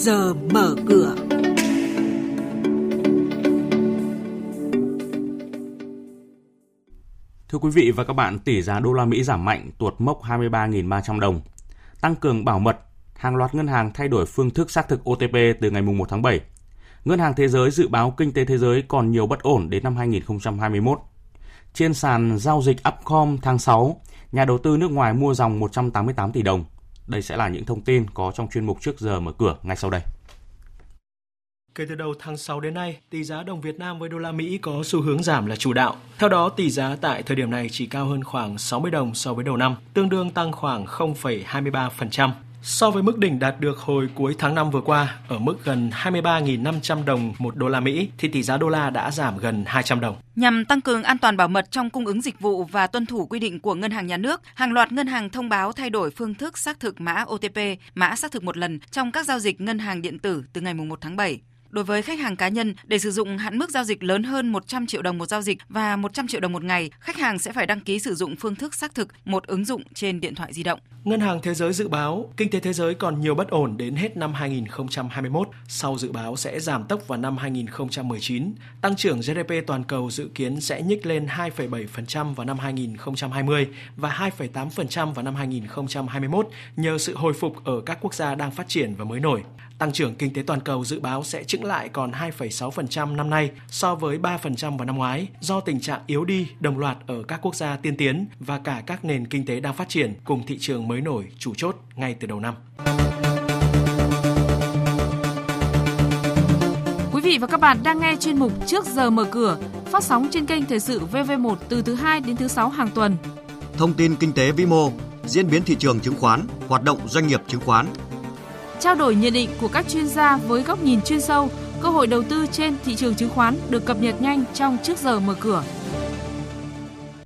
giờ mở cửa. Thưa quý vị và các bạn, tỷ giá đô la Mỹ giảm mạnh, tuột mốc 23.300 đồng. Tăng cường bảo mật, hàng loạt ngân hàng thay đổi phương thức xác thực OTP từ ngày 1 tháng 7. Ngân hàng Thế giới dự báo kinh tế thế giới còn nhiều bất ổn đến năm 2021. Trên sàn giao dịch UPCOM tháng 6, nhà đầu tư nước ngoài mua dòng 188 tỷ đồng. Đây sẽ là những thông tin có trong chuyên mục Trước giờ mở cửa ngay sau đây. Kể từ đầu tháng 6 đến nay, tỷ giá đồng Việt Nam với đô la Mỹ có xu hướng giảm là chủ đạo. Theo đó, tỷ giá tại thời điểm này chỉ cao hơn khoảng 60 đồng so với đầu năm, tương đương tăng khoảng 0,23%. So với mức đỉnh đạt được hồi cuối tháng 5 vừa qua ở mức gần 23.500 đồng một đô la Mỹ thì tỷ giá đô la đã giảm gần 200 đồng. Nhằm tăng cường an toàn bảo mật trong cung ứng dịch vụ và tuân thủ quy định của Ngân hàng Nhà nước, hàng loạt ngân hàng thông báo thay đổi phương thức xác thực mã OTP, mã xác thực một lần trong các giao dịch ngân hàng điện tử từ ngày 1 tháng 7. Đối với khách hàng cá nhân, để sử dụng hạn mức giao dịch lớn hơn 100 triệu đồng một giao dịch và 100 triệu đồng một ngày, khách hàng sẽ phải đăng ký sử dụng phương thức xác thực một ứng dụng trên điện thoại di động. Ngân hàng Thế giới dự báo, kinh tế thế giới còn nhiều bất ổn đến hết năm 2021. Sau dự báo sẽ giảm tốc vào năm 2019. Tăng trưởng GDP toàn cầu dự kiến sẽ nhích lên 2,7% vào năm 2020 và 2,8% vào năm 2021 nhờ sự hồi phục ở các quốc gia đang phát triển và mới nổi. Tăng trưởng kinh tế toàn cầu dự báo sẽ chững lại còn 2,6% năm nay so với 3% vào năm ngoái do tình trạng yếu đi đồng loạt ở các quốc gia tiên tiến và cả các nền kinh tế đang phát triển cùng thị trường mới nổi chủ chốt ngay từ đầu năm. Quý vị và các bạn đang nghe chuyên mục Trước giờ mở cửa phát sóng trên kênh Thời sự VV1 từ thứ 2 đến thứ 6 hàng tuần. Thông tin kinh tế vĩ mô, diễn biến thị trường chứng khoán, hoạt động doanh nghiệp chứng khoán. Trao đổi nhận định của các chuyên gia với góc nhìn chuyên sâu, cơ hội đầu tư trên thị trường chứng khoán được cập nhật nhanh trong Trước giờ mở cửa.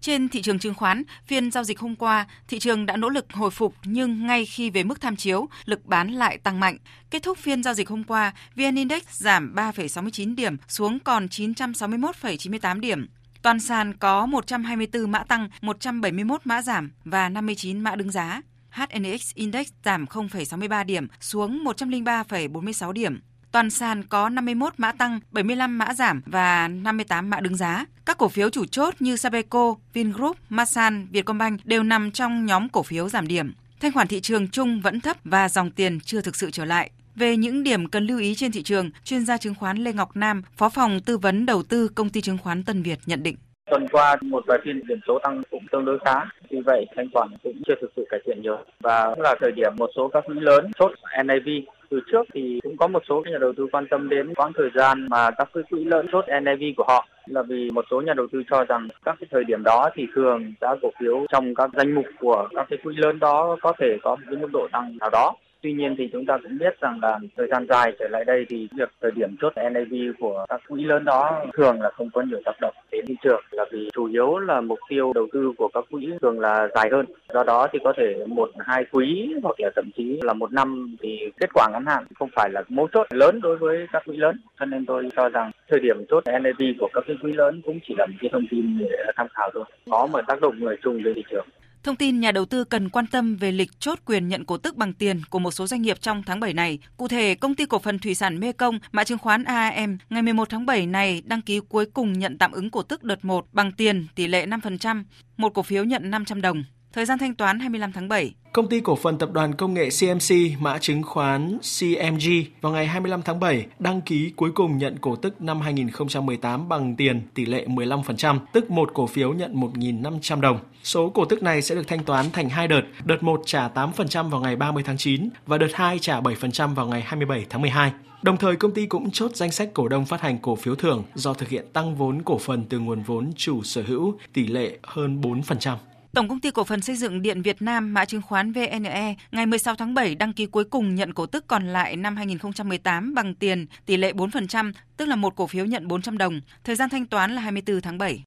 Trên thị trường chứng khoán, phiên giao dịch hôm qua, thị trường đã nỗ lực hồi phục nhưng ngay khi về mức tham chiếu, lực bán lại tăng mạnh. Kết thúc phiên giao dịch hôm qua, VN Index giảm 3,69 điểm xuống còn 961,98 điểm. Toàn sàn có 124 mã tăng, 171 mã giảm và 59 mã đứng giá. HNX Index giảm 0,63 điểm xuống 103,46 điểm. Toàn sàn có 51 mã tăng, 75 mã giảm và 58 mã đứng giá. Các cổ phiếu chủ chốt như Sabeco, Vingroup, Masan, Vietcombank đều nằm trong nhóm cổ phiếu giảm điểm. Thanh khoản thị trường chung vẫn thấp và dòng tiền chưa thực sự trở lại. Về những điểm cần lưu ý trên thị trường, chuyên gia chứng khoán Lê Ngọc Nam, Phó phòng tư vấn đầu tư Công ty chứng khoán Tân Việt nhận định. Tuần qua một vài phiên điểm số tăng cũng tương đối khá, vì vậy thanh khoản cũng chưa thực sự cải thiện nhiều và cũng là thời điểm một số các quỹ lớn chốt NAV. Từ trước thì cũng có một số nhà đầu tư quan tâm đến quãng thời gian mà các quỹ lớn chốt NAV của họ, là vì một số nhà đầu tư cho rằng các cái thời điểm đó thì thường giá cổ phiếu trong các danh mục của các cái quỹ lớn đó có thể có một cái mức độ tăng nào đó. Tuy nhiên thì chúng ta cũng biết rằng là thời gian dài trở lại đây thì việc thời điểm chốt NAV của các quỹ lớn đó thường là không có nhiều tác động đến thị trường, là vì chủ yếu là mục tiêu đầu tư của các quỹ thường là dài hơn. Do đó thì có thể 1-2 quý hoặc là thậm chí là 1 năm thì kết quả ngắn hạn không phải là mấu chốt lớn đối với các quỹ lớn. Cho nên tôi cho rằng thời điểm chốt NAV của các quỹ lớn cũng chỉ là một cái thông tin để tham khảo thôi, có mà tác động người chung lên thị trường. Thông tin nhà đầu tư cần quan tâm về lịch chốt quyền nhận cổ tức bằng tiền của một số doanh nghiệp trong tháng 7 này. Cụ thể, Công ty Cổ phần Thủy sản Mekong, mã chứng khoán AAM, ngày 11 tháng 7 này đăng ký cuối cùng nhận tạm ứng cổ tức đợt 1 bằng tiền tỷ lệ 5%, một cổ phiếu nhận 500 đồng. Thời gian thanh toán 25 tháng 7. Công ty Cổ phần Tập đoàn Công nghệ CMC, mã chứng khoán CMG, vào ngày 25 tháng 7 đăng ký cuối cùng nhận cổ tức năm 2018 bằng tiền tỷ lệ 15%, tức một cổ phiếu nhận 1.500 đồng. Số cổ tức này sẽ được thanh toán thành hai đợt, đợt 1 trả 8% vào ngày 30 tháng 9 và đợt 2 trả 7% vào ngày 27 tháng 12. Đồng thời, công ty cũng chốt danh sách cổ đông phát hành cổ phiếu thưởng do thực hiện tăng vốn cổ phần từ nguồn vốn chủ sở hữu tỷ lệ hơn 4%. Tổng Công ty Cổ phần Xây dựng Điện Việt Nam, mã chứng khoán VNE, ngày 16 tháng 7 đăng ký cuối cùng nhận cổ tức còn lại năm 2018 bằng tiền tỷ lệ 4%, tức là một cổ phiếu nhận 400 đồng. Thời gian thanh toán là 24 tháng 7.